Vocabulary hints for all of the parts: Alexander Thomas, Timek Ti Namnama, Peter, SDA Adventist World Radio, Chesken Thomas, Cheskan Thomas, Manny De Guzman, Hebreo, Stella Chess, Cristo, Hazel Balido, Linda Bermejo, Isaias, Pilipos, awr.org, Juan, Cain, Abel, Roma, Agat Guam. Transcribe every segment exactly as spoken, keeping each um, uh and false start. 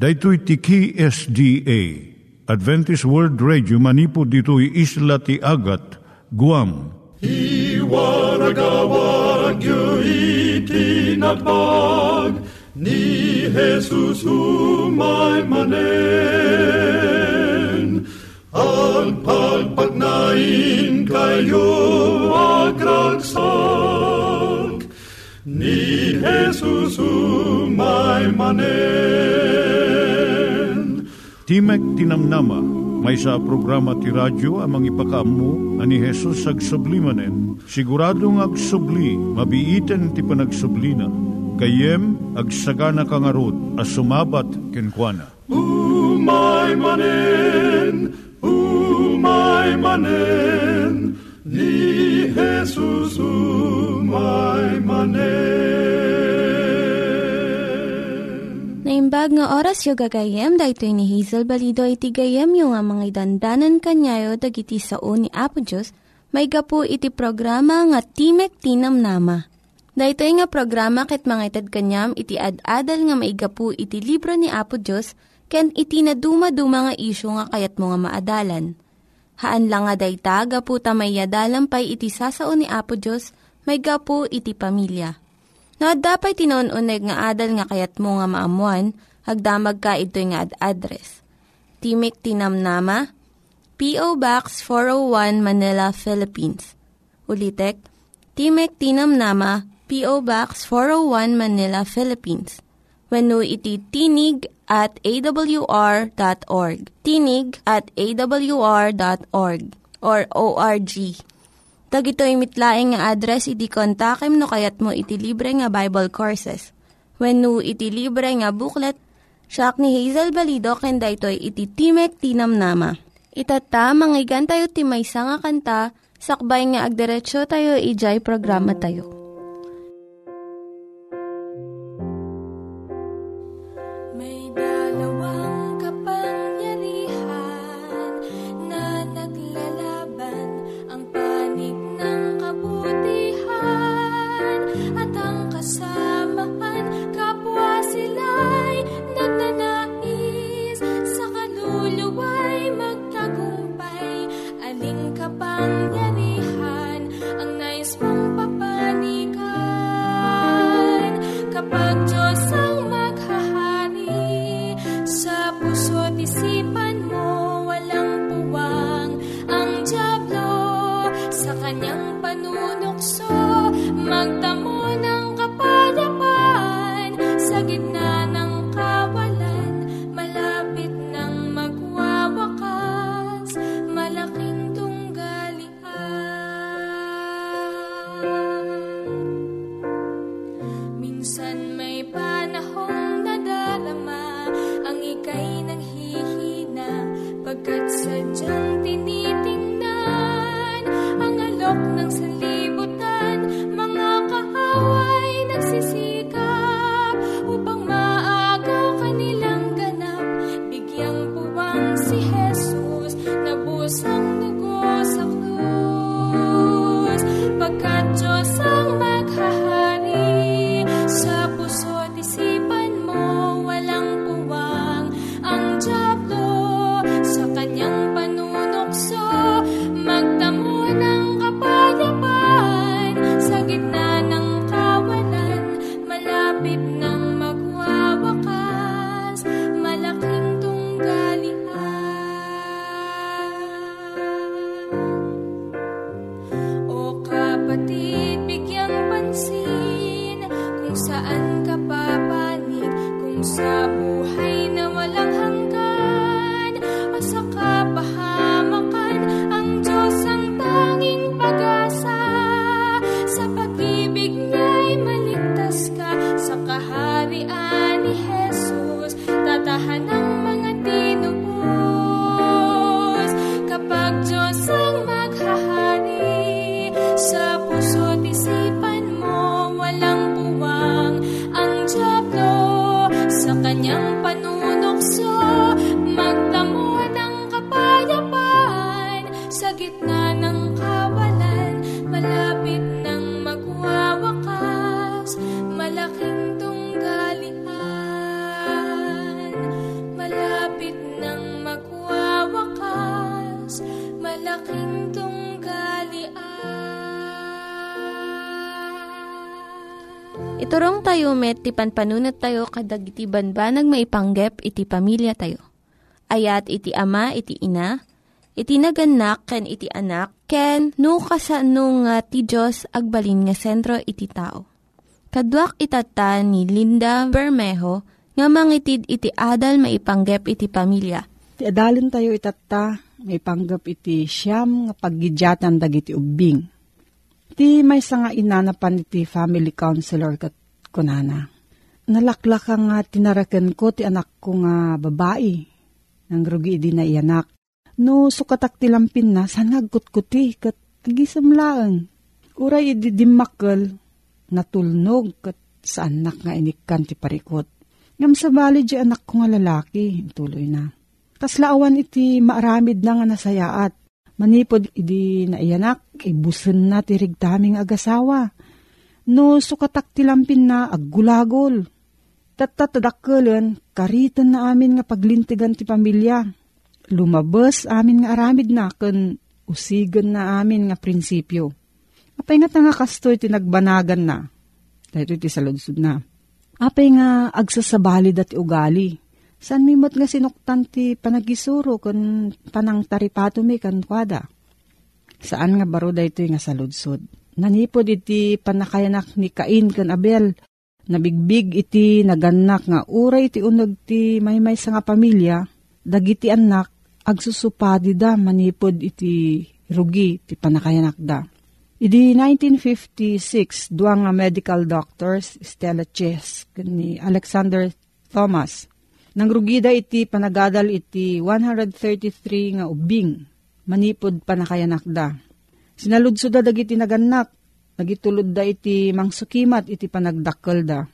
Daitui tiki S D A Adventist World Radio manipud ditoy isla ti Agat Guam. I waragawag yu itinatpag ni Jesus umay manen. Ang pagpagnain kayo agkansak ni Jesus umay manen. Timek Ti Namnama. May sa programa ti radyo amang ipakaammo ani Jesus agsublimanen. Siguradong agsubli, mabiiten ti panagsublina. Kayem agsagana kangarot a sumabat kenkuana. Umay manen, umay manen, ni Jesus umay manen. Naimbag nga oras yung gagayem, dahil ni Hazel Balido iti gagayem yung nga mga dandanan kanyayo dag iti sao ni Apo Diyos, may gapu iti programa nga Timek Ti Namnama. Dahil nga programa kit mga itad kanyam iti ad-adal nga may gapu iti libro ni Apo Diyos, ken iti na dumaduma nga isyo nga kayat mga maadalan. Haan lang nga dayta, gapu tamay yadalampay iti sao ni Apo Diyos, may gapu iti pamilya. No, dapat tinon-uneg nga adal nga kayat mo nga maamuan, hagdamag ka ito nga ad-address. Timek Ti Namnama, P O Box four oh one Manila, Philippines. Ulitek, Timek Ti Namnama, P O Box four oh one Manila, Philippines. Wenno iti tinig at a w r dot org. Tinig at a w r dot org or O R G. Tag ito'y mitlaing nga address, iti kontakem no kayat mo iti libre nga Bible Courses. Wenno iti libre nga booklet, siya ni Hazel Balido, kenda ito'y iti Timek Ti Namnama. Itata, manggigan tayo timaysa nga kanta, sakbay nga agderetsyo tayo, ijay programa tayo. Malaking tunggali. Naturong tayo met, ti panpanunat tayo, kadag iti banbanag maipanggep, iti pamilya tayo. Ayat iti ama, iti ina, iti naganak, ken iti anak, ken nukasanung nga ti Diyos agbalin nga sentro iti tao. Kaduak itata ni Linda Bermejo, nga mangitid iti adal maipanggep iti pamilya. Ti adalin tayo itata, maipanggep iti siyam nga paggidyatan dagiti ubing. Ti may sanga inanapan iti family counselor kat kunana. Nalaklaka nga tinarakan ko ti anak ko nga babae. Nangrugi di na ianak. No sukatak ti lampin na, sanagkot ko ti kat agisamlaan. Uray ididimakal, natulnog kat sa anak nga inikan ti parikot. Ngam sabali di anak ko nga lalaki, tuloy na. Kaslaawan iti maaramid na nga nasayaat. Manipod idi na ianak, ibusin na ti rigtaming agasawa. No sukatak ti lampin na aggulagol. Tatatadakulan, karitan na amin nga paglintigan ti pamilya. Lumabas amin nga aramid na, kun usigan na amin nga prinsipyo. Apay nga tanga kastoy ti nagbanagan na. Dahil iti saludsud na. Apay nga agsasabalid at ugali. San mimot nga sinuktan ti panagisuro kung panang taripato mi kan kwada. Saan nga baro da ito nga saludsod? Nanipod iti panakayanak ni Cain kan Abel. Nabigbig iti naganak nga uray iti unag ti maymay sa nga pamilya. Dagiti anak agsusupadi da manipod iti rugi ti panakayanak da. Idi nineteen fifty-six dua nga medical doctors Stella Chess ni Alexander Thomas. Nangrugida iti panagadal iti one hundred thirty-three nga ubing, manipod panakayanak da. Sinaludso da dagiti naganak, nagitulod da iti mangsukimat iti panagdakkel da.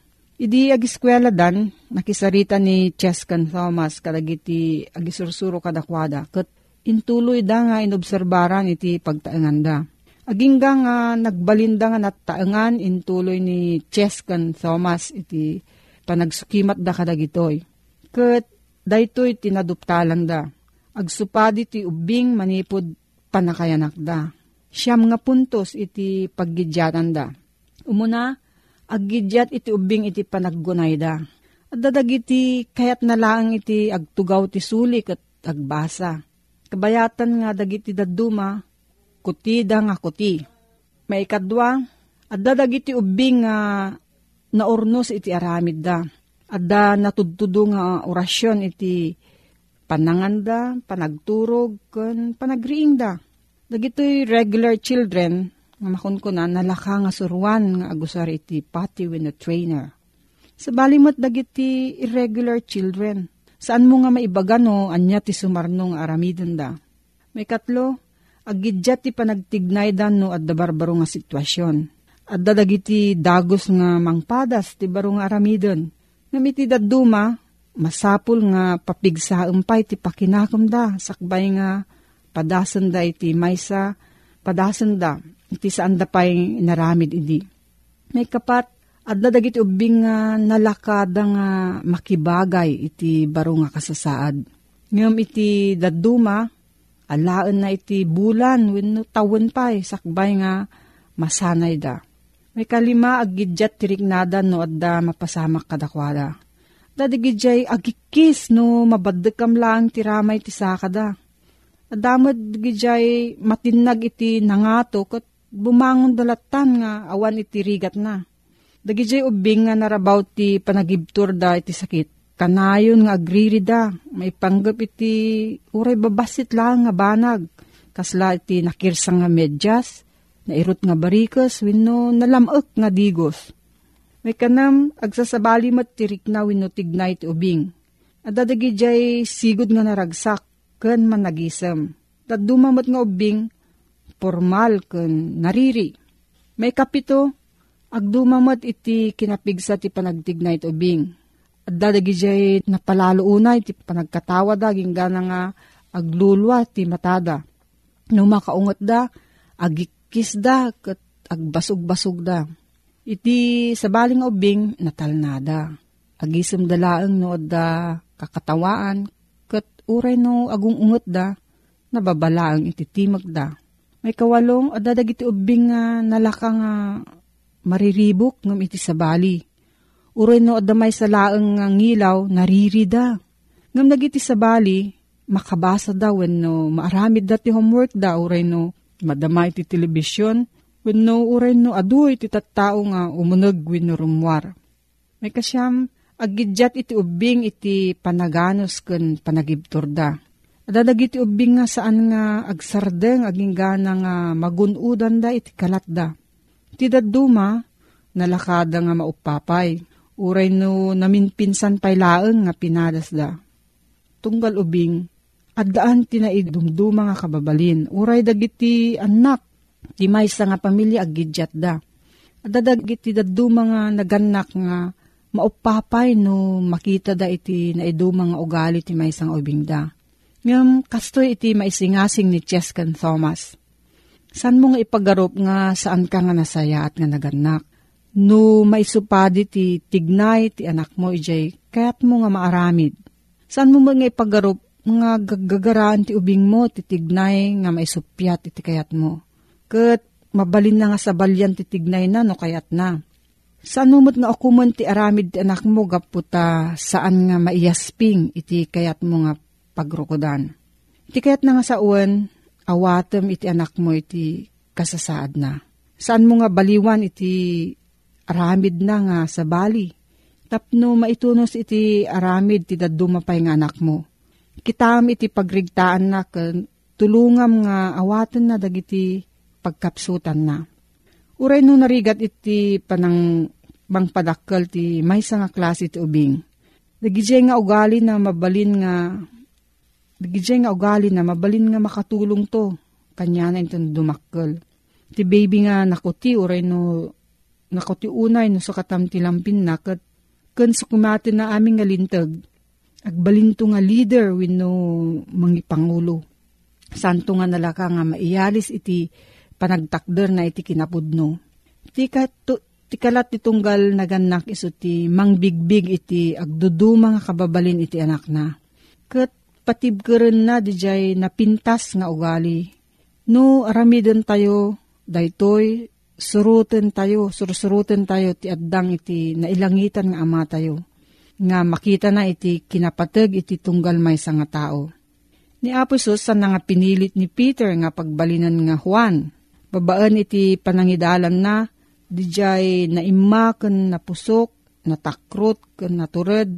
Idi agiskwela dan, nakisarita ni Cheskan Thomas kadagiti agisursuro kadakwada, ket intuloy da nga inobserbaran iti pagtaengan da. Agingga nga nagbalinda nga nattaengan intuloy ni Cheskan Thomas iti panagsukimat da kadagitoy. Ket daytoy tinaduptalan da. Agsupadi ti ubing manipod panakayanak da. Siyam nga puntos iti paggidyatan da. Umuna, aggidyat iti ubing iti panaggunay da. At dadagiti kayat na lang iti agtugaw ti sulik at agbasa. Kabayatan nga dagiti daduma, kuti da nga kuti. Maikadwa, at dadagiti ubing nga naornos iti aramid da. Adda natudtudo nga orasyon iti pananganda, panagturog, ken panagriing da. Dagitoy regular children nga makunkuna nalaka nga suruan nga agusar iti pati wenno trainer. Sabali mo't dagiti irregular children. Saan mo nga maibagano anya ti sumarno nga aramiden da. Maykatlo, agidya ti panagtignay da no adda barbaro nga sitwasyon. Adda dagiti dagos nga mangpadas ti baro nga aramiden. Namiti daduma, masapul nga papigsaem pay ti pakinakem da, sakbay nga padasen da iti maysa, padasen da, iti saan da pay naramid idi. May kapat, adda dagiti ubing nga nalakada nga makibagay iti baro nga kasasaad. Ngem iti daduma, alaen na iti bulan, wenno tawen pay, sakbay nga masanay da. May kalima agidyat tiriknada no adda mapasamak kadakwada. Dadigidyay agikis no mabadekam lang tiramay tisakada. Adamad gidyay matinag iti nangato kat bumangon dalatan nga awan iti rigat na. Dagidyay ubing nga narabaw ti panagibtur da iti sakit. Kanayon nga agriri da, may panggap iti uray babasit lang nga banag. Kasla iti nakirsang nga medyas. Nairot nga barikas, wino nalamak nga digos. May kanam, agsasabali matirik na wino tignay ti ubing. Adadagidjay sigod nga naragsak, ken managisem. Dadumamat nga ubing, formal ken nariri. May kapito, agdumamat iti kinapigsa ti panagtignay ti ubing. Adadagidjay napalalo unay ti panagkatawa da, ginggana nga aglulwa ti matada. Nung makaungot da, agik kisda ket agbasog-basog da. Iti sabaling ubing natalnada. Agisem dalaeng no adda kakatawaan ket uray no agungungot da nababalaeng iti timag da. May kawalong adda dagiti ubing nga nalaka nga mariribok ngam iti sabali. Uray no adamay sa laeng nga ngilaw, naririda. Ngam nagiti sabali, makabasa da when no maaramid da ti homework da, uray no madamay ti telebisyon, when no uray no aduy ti tattao nga umunag when no rumwar. May kasyam, agidjat iti ubing iti panaganos ken panagibtor da. Adadag iti ubing nga saan nga agsardeng aging gana nga magunudan da iti kalat da. Iti daduma, nalakada nga maupapay. Uray no naminpinsan paylaeng nga pinadas da. Tunggal ubing, addaan tinaidumduma nga kababalin. Uray dagiti anak, ti maysa nga pamilya agidjat da. Adadag iti daduma nga naganak nga maupapay no makita da iti naiduma nga ugali ti maysa nga ubing da. Ngam kastoy iti maisingasing ni Chesken Thomas. San mo nga ipagarop nga saan ka nga nasaya at nga naganak? No maisupadi ti tignay ti anak mo ijay, kaya't mo nga maaramid. San mo nga ipagarop nga gagagaraan ti ubing mo ti tignay nga maisupyat iti kayat mo? Ket mabalin na nga sa balyan ti tignay na no kayat na. Saan mo nga okuman ti aramid ti anak mo gaputa saan nga maiyasping iti kayat mo nga pagrukodan. Iti kayat na nga sa uwan, awatem iti anak mo iti kasasaad na. Saan mo nga baliwan iti aramid na nga sa bali. Tapno maitunos iti aramid ti dadumapay nga anak mo. Kitam iti pagrigtaan na tulungam nga awaten na dagiti pagkapsutan na. Uray no narigat iti panang bangpadakkel ti maysa nga klase iti ubing. Dagiti nga ugali na mabalin nga Digidya nga ugali na mabalin nga makatulong to, kanya na itong dumakkel. Ti baby nga nakuti, uray no, nakuti unay no sa katamtilampin na, kat kan sukumate na aming nga lintag, agbalinto nga leader win no mangipangulo. Santo nga nalaka nga maiyalis iti panagtakder na iti kinapudno. Tika to, tikalat titunggal naganak iso ti mangbigbig iti agduduma nga kababalin iti anak na. Kat patibgeren na di jay napintas nga ugali. No, aramiden tayo, daytoy, suruten tayo, sursuruten tayo, ti addang iti nailangitan nga ama tayo. Nga makita na iti kinapateg iti tunggal maysa nga tao. Ni Apo Hesus san nga pinilit ni Peter nga pagbalinan nga Juan. Babaan iti panangidalan na, di jay naimma ken napusok, natakrot ken natured,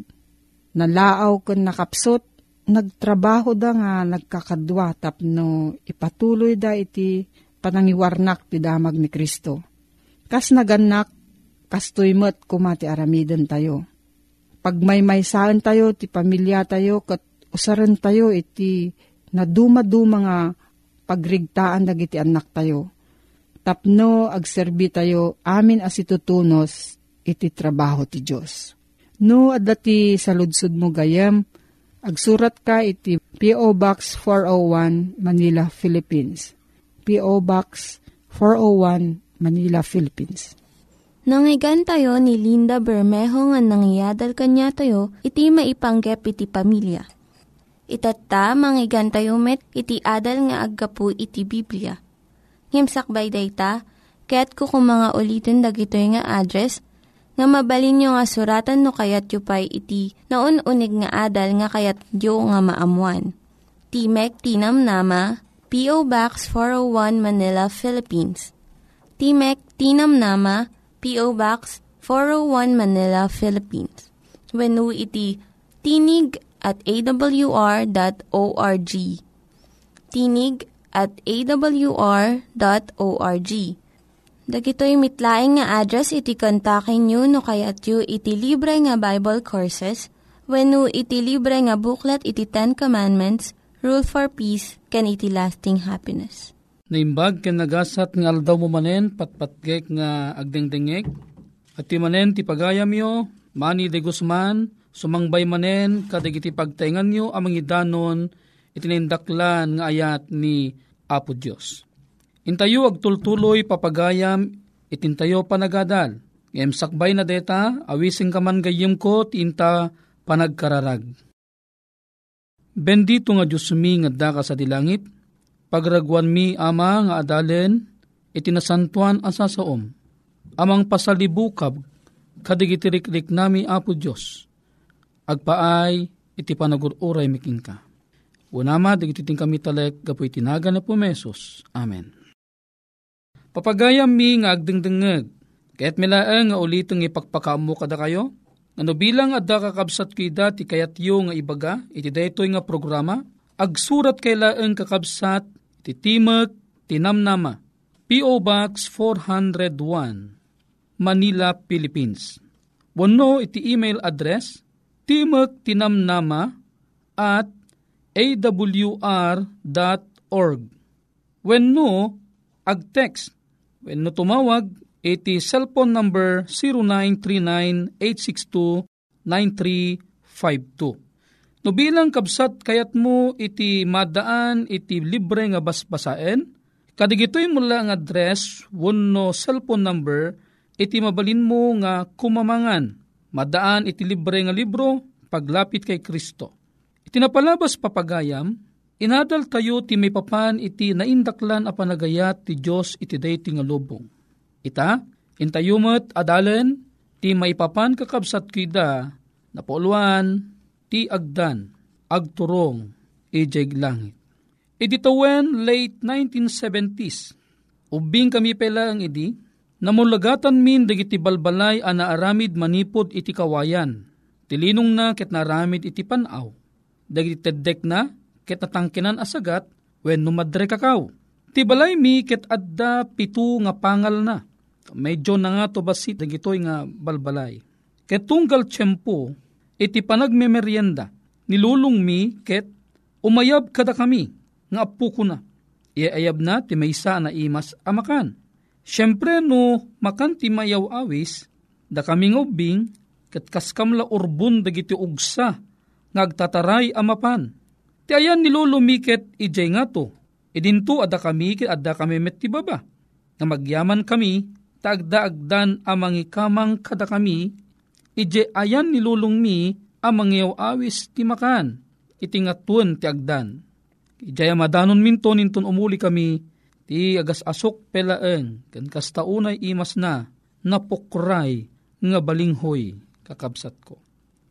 nalaaw ken nakapsot, nagtrabaho da nga nagkakadwa tapno ipatuloy da iti panangiwarnak ti damag ni Cristo. Kas naganak, kas tuymet kumati aramiden tayo. Pagmaymaysaan tayo, ti pamilya tayo, kat usaran tayo iti naduma-duma nga pagrigtaan dagiti anak tayo. Tapno agserbi tayo amin as itutunos iti trabaho ti Diyos. No adda ti saludsod mo gayem, agsurat ka iti P O. Box four oh one, Manila, Philippines. P O. Box four oh one, Manila, Philippines. Nangyigan tayo ni Linda Bermejo nga nangyadal kanya tayo, iti maipanggep iti pamilya. Itata, mangyigan tayo met, iti adal nga aggapu iti Biblia. Ngimsakbay dayta, kaya't kukumanga ulitin dagito nga address nga mabalin nyo nga suratan no kayat yu pa'y iti na un-unig nga adal nga kayat yu nga maamuan. Timek Ti Namnama, P O. Box four oh one Manila, Philippines. Timek Ti Namnama, P O. Box four oh one Manila, Philippines. Wenno iti tinig at a w r dot org. Tinig at a w r dot org. Dagitoy mitlaing nga address iti kontakin nyo no kayat yu iti libre nga Bible Courses wenno iti libre nga buklat iti Ten Commandments, Rule for Peace, can iti lasting happiness. Naimbag ken nagasat nga aldaw mo manen patpatgek nga agdengdengek at ti manen ti pagayam yo, Manny De Guzman, sumangbay manen kadagiti pagtaengan yo amang idanon iti nindaklan nga ayat ni Apo Dios. Intayo agtultuloy papagayam, itintayo panagadal. Ngem sakbay na deta, awising kaman gayem ko, tinta panagkararag. Bendito nga Diyos mi nga daka sa dilangit, pagragwan mi ama nga adalen, itinasantuan asa saom. amang pasalibukab kadigitirik-rik nami Apo Diyos, agpaay iti panagururay miking ka. Unama, digititing kami talek, gapu itinaga na po Mesos. Amen. Papagayam mi nga agdengdengeg, kaya't milaeng nga uliteng ipagpakaamu kada kayo, ano bilang adda kakabsat kayo dati kayat yo nga ibaga, iti daytoy nga programa, agsurat kay laeng kakabsat, iti Timek Ti Namnama, P O Box four oh one, Manila, Philippines. Wano iti email address Timek Ti Namnama at a w r dot org. Wano ag-text, wano tumawag, iti cellphone number zero nine three nine eight six two nine three five two. No bilang kabsat kayat mo iti madaan iti libre nga basbasaen, kadigitoy mula ang address wano cellphone number iti mabalin mo nga kumamangan, madaan iti libre nga libro, paglapit kay Cristo. Iti napalabas papagayam, inadal tayo ti may papan iti naindaklan a panagayat ti Diyos iti dayti nga lubong. Ita, intayumat adalen, ti may papan kakabsat kida, napuluan, ti agdan, agturong, ijeg langit. Iti tawen late nineteen seventies, ubing kami pela ang idi, namulagatan min dagiti balbalay a naaramid manipod iti kawayan. Tilinong na ket naaramid iti panaw. Dagiti teddek na ket natangkinan asagat wenno madre kakaw. Ti balay mi ket adda pitu nga pangal na. Medyo na nga to basit dagitoy nga balbalay. Ket tunggal tiyempo iti panagmemeryenda. Nilulong mi ket umayab kada kami nga appo ko na. Iayab na ti maysa na imas amakan. Siyempre no makanti mayaw awis, da kami ngubing, katkamla urbun dagiti ugsa, ngagtataray amapan. Ti ayan nilulumikit ijay nga to, idinto ada kami, ada kami met ti baba. Na magyaman kami, taagda-agdan amang ikamang kada kami, ijay ayan nilulungmi amang yaw awis ti makan, itingatun ti agdan. Ijay amadanon minto nintun umuli kami, ti agas asok pelaeng, ken kastaunay imas na, napukray, nga balinghoy, kakabsat ko.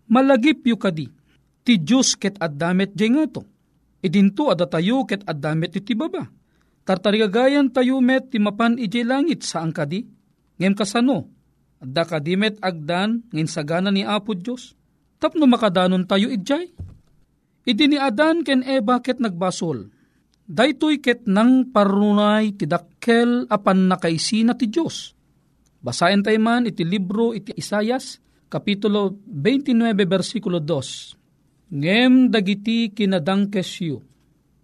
Malagip yu kadi, ti Diyos ket addamet dyan nga to. Idinto adatayo ket addamet iti baba. Tartarigagayan tayo met ti mapan ije langit saan kadi? Ngem kasano, adda kadimet agdan, ngin sagana ni Apo Diyos. Tapno makadanon tayo ijay. Idi ni Adan ken Eva ket nagbasol. Daytoy ket nang parunay tidakkel apan nakaisina ti Diyos. Basahin tayo man iti libro iti Isaias, Kapitulo twenty-nine, versikulo two. Ngem dagiti kinadangkesyo,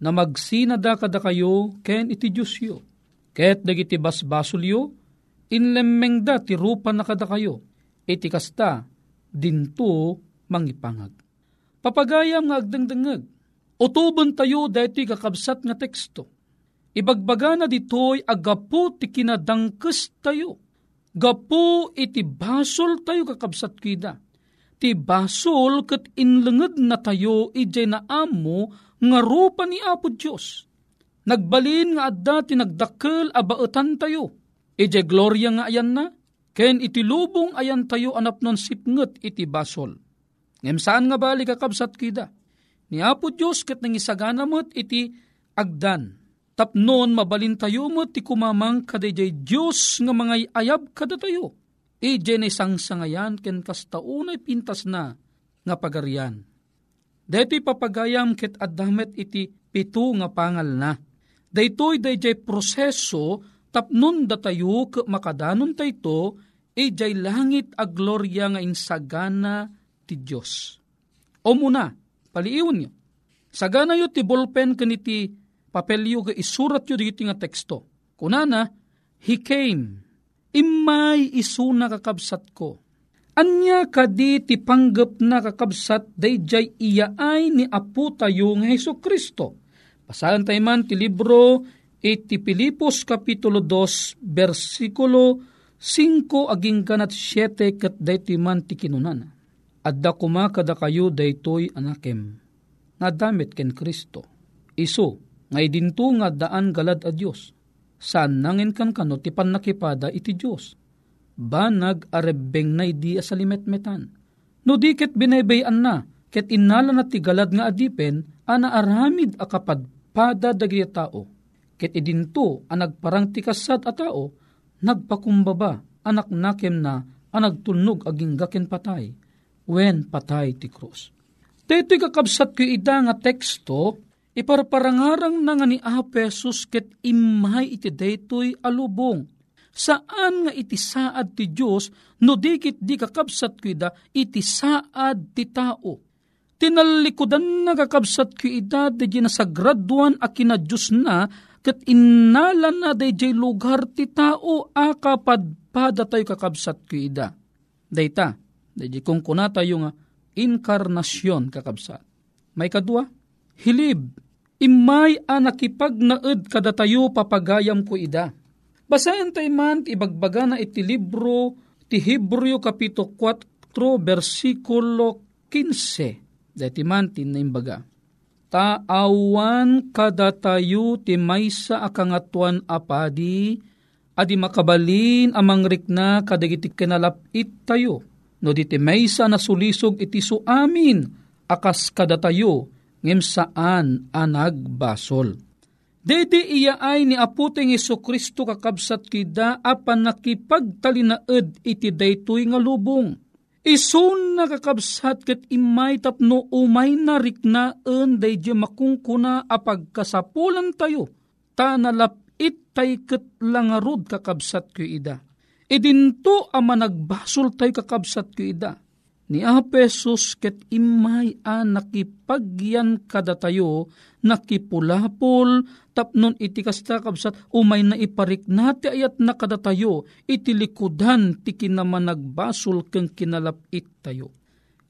na magsinada kada kayo ken iti Diyosyo. Ket dagiti basbasulyo, inlemmengda ti rupa na kada kayo, iti kasta, dinto mangipangag. Papagayam nga agdengdengeg. Utubon tayo dahito kakabsat nga teksto. Ibagbaga na dito'y agapo ti kinadangkes tayo. Gapo iti basol tayo kakabsat kida. Ti basol kat inlenged na tayo ijay na amo nga rupa ni Apo Diyos. Nagbalin nga adda ti nagdakkel abaetan tayo. Ijay gloria nga ayan na. Ken iti lubong ayan tayo anapnon sipnget iti basol. Ngem saan nga bali kakabsat kida? Ni Apo Diyos ket nangisagana mo't iti agdan. Tapnon mabalin tayo mo't ti kumamang kadayjay Diyos nga mga ayab kada tayo. Ije na isang sangayan ken kastaunay pintas na nga pagarian. Daytoy papagayam ket addamet iti pitu nga pangal na. Daytoy dayjay proseso tapnon da tayo ket makadanon tayo ijay langit a gloria nga insagana ti Diyos. O muna, paliiwan nyo. Sagana yu ti bolpen kaniti papel yu ga isurat yu dito nga teksto. Kunana, He came. Imay isuna kakabsat ko. Anya kadi ti panggap na kakabsat dayjay iyaay ni Apo tayo nga Hesukristo. Pasalan tayo man ti libro iti Pilipos Kapitulo two, versikulo five aging kanat seven ket daytoy man ti kinunana. Adda kumakada kayo daytoy anakem, nadamit ken Kristo. Isu, ngay dinto nga daan galad a Diyos. Saan nangin kan kano ti pannakipada iti Diyos. banag arebeng na idi asalimetmetan. No di ket binebayan na, ket innala na tigalad nga adipen, ana aramid akapadpada dagiti tao. Ket idinto a nagparang tikasad a tao, nagpakumbaba, anak nakem na, anagtulnog aging gaken patay, wen patay ti krus. Daytoy kakabsat ko ida nga teksto, iparparangarang na nga ni Apesus ket imhay iti daytoy alubong. Saan nga itisaad ti Diyos, no dikit di kakabsat ko ida, itisaad ti tao. Tinalikudan na kakabsat ko ida, di ginasagraduan a kina Diyos na, ket innala na di jay lugar ti tao, akapadpada tayo kakabsat ko ida. Dayta, di jay kungkuna tayo nga, inkarnasyon kakabsat. May kadua, hilib, imay anakipagnaed kada tayo papagayam ko ida. Basahin tayo man, ibagbaga na iti libro, ti Hebreo kapito four, versikulo fifteen. Dati man, tinimbaga. Taawan kada tayo ti maysa akangatuan apadi, adi makabalin amang rikna kadagiti kinalapit tayo, no di ti maysa nasulisog iti suamin, akas kada tayo, ngem saan anagbasol. Dede iya ay ni aputeng Hesu Kristo kakabsat kida apan nakipagtalinaed iti daytoy nga lubong. Isun na kakabsat ket imay tapno umay na riknaan daydi makungkuna apagkasapulan tayo. Tanalapit tayo ket langarod kakabsat ko ida. Idinto ama nagbasol tayo kakabsat ko ida. Ni Apesus ket imay a nakipagyan kada tayo, nakipulapol, tapnon iti kasta kabsat, umay na iparik nati ayat na kada tayo, itilikudan ti kinaman nagbasol keng kinalapit tayo.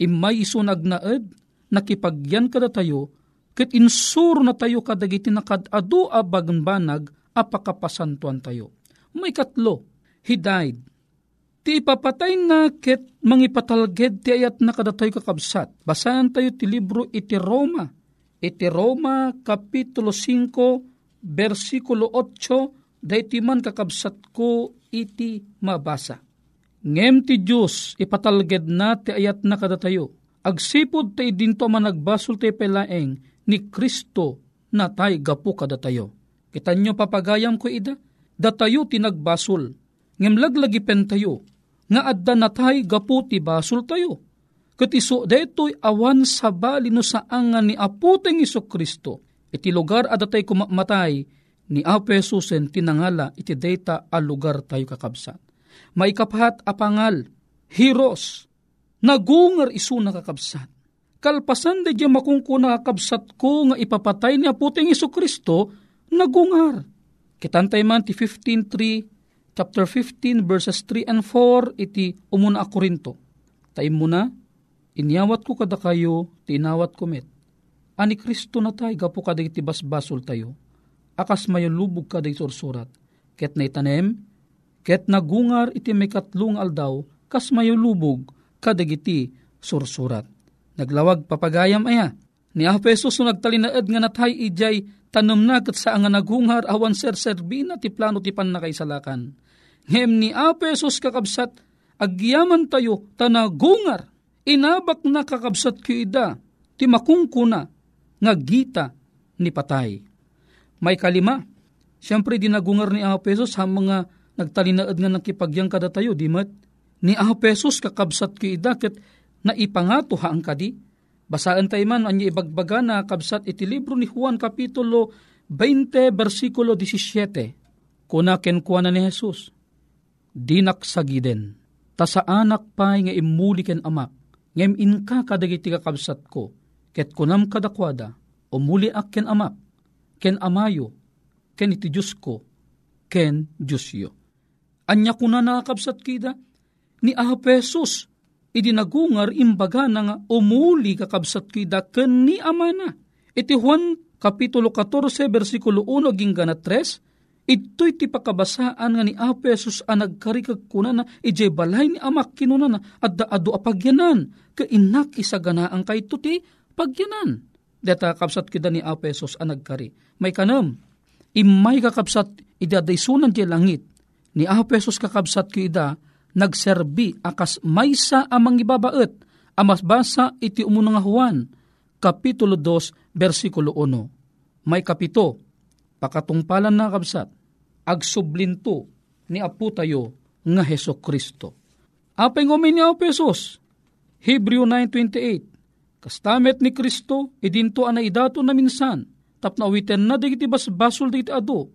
Imay isunag naed, nakipagyan kada tayo, ket insur na tayo kadagiti nakadado a bagbanag, apakapasantuan tayo. May katlo, he died. Ti ipapatay na ket mangipatalged ti ayat na kadatoy kakabsat. Basahan tayo ti libro iti Roma. Iti Roma, kapitulo five, versikulo eight, dayti man kakabsat ko iti mabasa. Ngem ti Diyos ipatalged na ti ayat na kadatayo. Agsipod tayo dinto managbasol tayo pelaeng ni Cristo na tayo gapu kadatayo. Kitan nyo papagayam ko ida, datayo tinagbasol. Ngem laglagipen tayo. Nga adda natay gaputi basol tayo. Ket isu daytoy awan sabali no saanga ni aputeng Hesu Kristo. Iti lugar adatay kumamatay ni Apesusen tinangala iti dayta a lugar tayo kakabsat. Maikaphat a pangal Hiros nagungar isu nakakabsat. Kalpasan daydi makungkuna kakabsat ko nga ipapatay ni aputeng Hesu Kristo nagungar. Kitantay man ti fifteen three chapter fifteen, verses three and four, iti umuna a Korinto. Taim muna, inyawat ko kada kayo, tinawat ko met. Ani Kristo na tayo, gapu kada iti basbasol tayo. Akas mayalubog kada iti sursurat. Ket na itanem, ket nagungar iti may katlong aldaw, kas mayalubog kada iti sursurat. Naglawag papagayam aya. Ni Apesus no nagtalinaed nga natay ijay, tanom na kat sa nga nagungar awan ser-serbina ti plano ti panakaisalakan. Ngem ni Apesus kakabsat, agyaman tayo tanagungar, inabak na kakabsat ko ida, ti makungkuna, nga gita ni patay. May kalima, siyempre dinagungar ni Apesus sa mga nagtalinaed nga nakipagyang kada tayo, di mat? Ni Apesus kakabsat ko ida, ket naipangato haang kadi. Basaan tayo man, anya ibagbaga na kabsat iti libro ni Juan kapitulo twenty, versikulo seventeen. Kuna kenkuana ni Jesus, dinaksagiden, tasaanak pa'y nga imuliken amak, ngem inka kadagiti kakabsat ko, ket kunam kadakwada, umuli ak ken amak, ken amayo, ken iti Diyos ko, ken Diyosyo. Anya kuna na kabsat kida, ni Apesus, idinagungar imbaga na nga umuli kakabsat kida ken ni amana. Iti Juan kapitulo fourteen, versikulo one, gingana three, ito'y tipakabasaan nga ni Apesus ang nagkarikag kuna na ijay balay ni amak kinuna na at daado apagyanan, kainak isaganaan kay tuti pagyanan. Deta kakabsat kida ni Apesus ang nagkari. May kanam, imay kakabsat idadaysunan di langit, ni Apesus kakabsat kida nagserbi akas maysa amang ibabaet, amas basa iti umuna nga Juan, Kapitulo two, versikulo one. May kapito, pakatungpalan na kabsat, agsublinto ni Apo tayo nga Heso Kristo. Apay ngomin niya o Pesos, Hebreo nine twenty-eight, kastamet ni Kristo, idinto anay dato na minsan, tapnawitan na digiti basbasol digiti ado,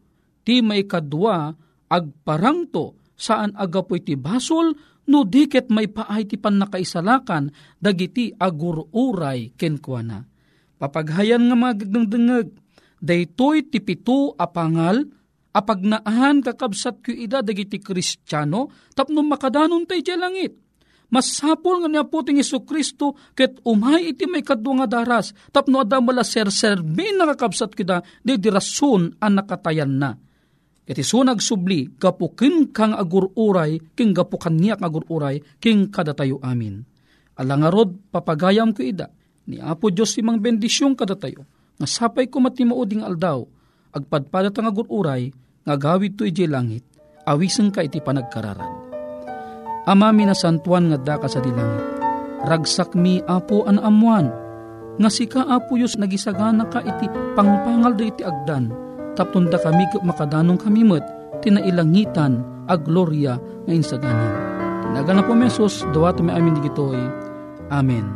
ti may kadwa agparangto saan agapoy ti basol no diket may paay ti pannakaisalakan dagiti agururay kenkuana. Papaghayan nga magdengdengeg daytoy ti pito apangal apagnaahan kakabsat ku ida dagiti Kristiano tapno makadanon tay ti langit. Masapol nga niya po ting Jesucristo ket umay iti may kadwa nga daras tapno adda mala serserbin nakakabsat kita di dirason an nakatayan na. Iti sunag subli, gapukin kang agururay, king gapukan niya kang agururay, king kadatayo amin. Alangarod, papagayam ko ida, ni Apo Diyos imang bendisyong kadatayo, nga sapay ko matimauding aldaw, agpadpadat ang agururay, nga gawid to ije langit, awiseng ka iti panagkararan. Amami na santuan nga daka sa dilangit, ragsak mi Apo an amuan, nga sika Apo Diyos nagisagana ka iti pangpangal da iti agdan, taptunda kami makadanong kami met tinailangitan a gloria nga insaganan. Tinaga na po Mesos, dawa to may amin digitoy. Amen.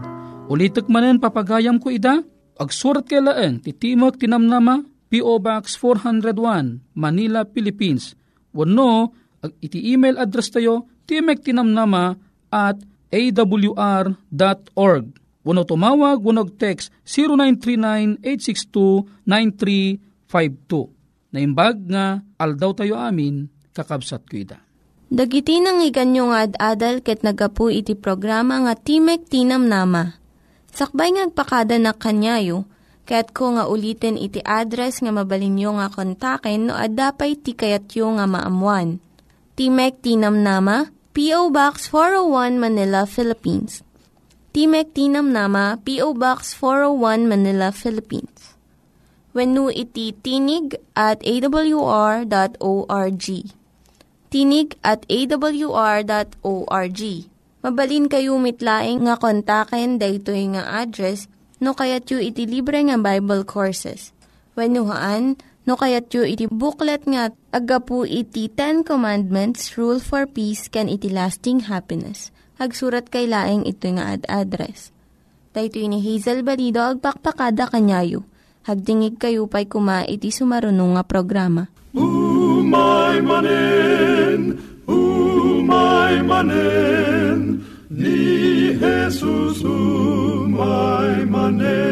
Ulitek manen papagayam ko ida, agsurat kay laeng, ti Timek Ti Namnama, P O Box four oh one, Manila, Philippines. Wenno, ag iti email address tayo, Timek Ti Namnama at a w r dot org. Wenno tumawag, wenno text zero nine three nine eight six two nine three five two. Naimbag nga aldaw tayo amin kakabsat kuida. Dagiti nang iganyo nga ad-adal ket nagapu iti programa nga Timek Ti Namnama. Sakbay ngagpakada na kanyayo, ket ko nga ulitin iti address nga mabalinyo nga kontaken no addapay ti kayatyo nga maamuan. Timek Ti Namnama, P O Box four oh one Manila, Philippines. Timek Ti Namnama, P O Box four oh one Manila, Philippines. Wenno iti tinig at a w r dot org. Tinig at a w r dot org. Mabalin kayo mitlaing nga kontaken daytoy nga address no kayatyo iti libre nga Bible Courses. Wenno haan no kayatyo iti booklet nga agapu iti Ten Commandments, Rule for Peace, can iti Lasting Happiness. Hagsurat kay laing itoy nga ad-address. Daytoy ni Hazel Balido agpakpakada kanyayo. Hagdingig kayo pa'y kuma iti sumarunong nga programa. Umay manen, umay manen, ni Jesus umay manen.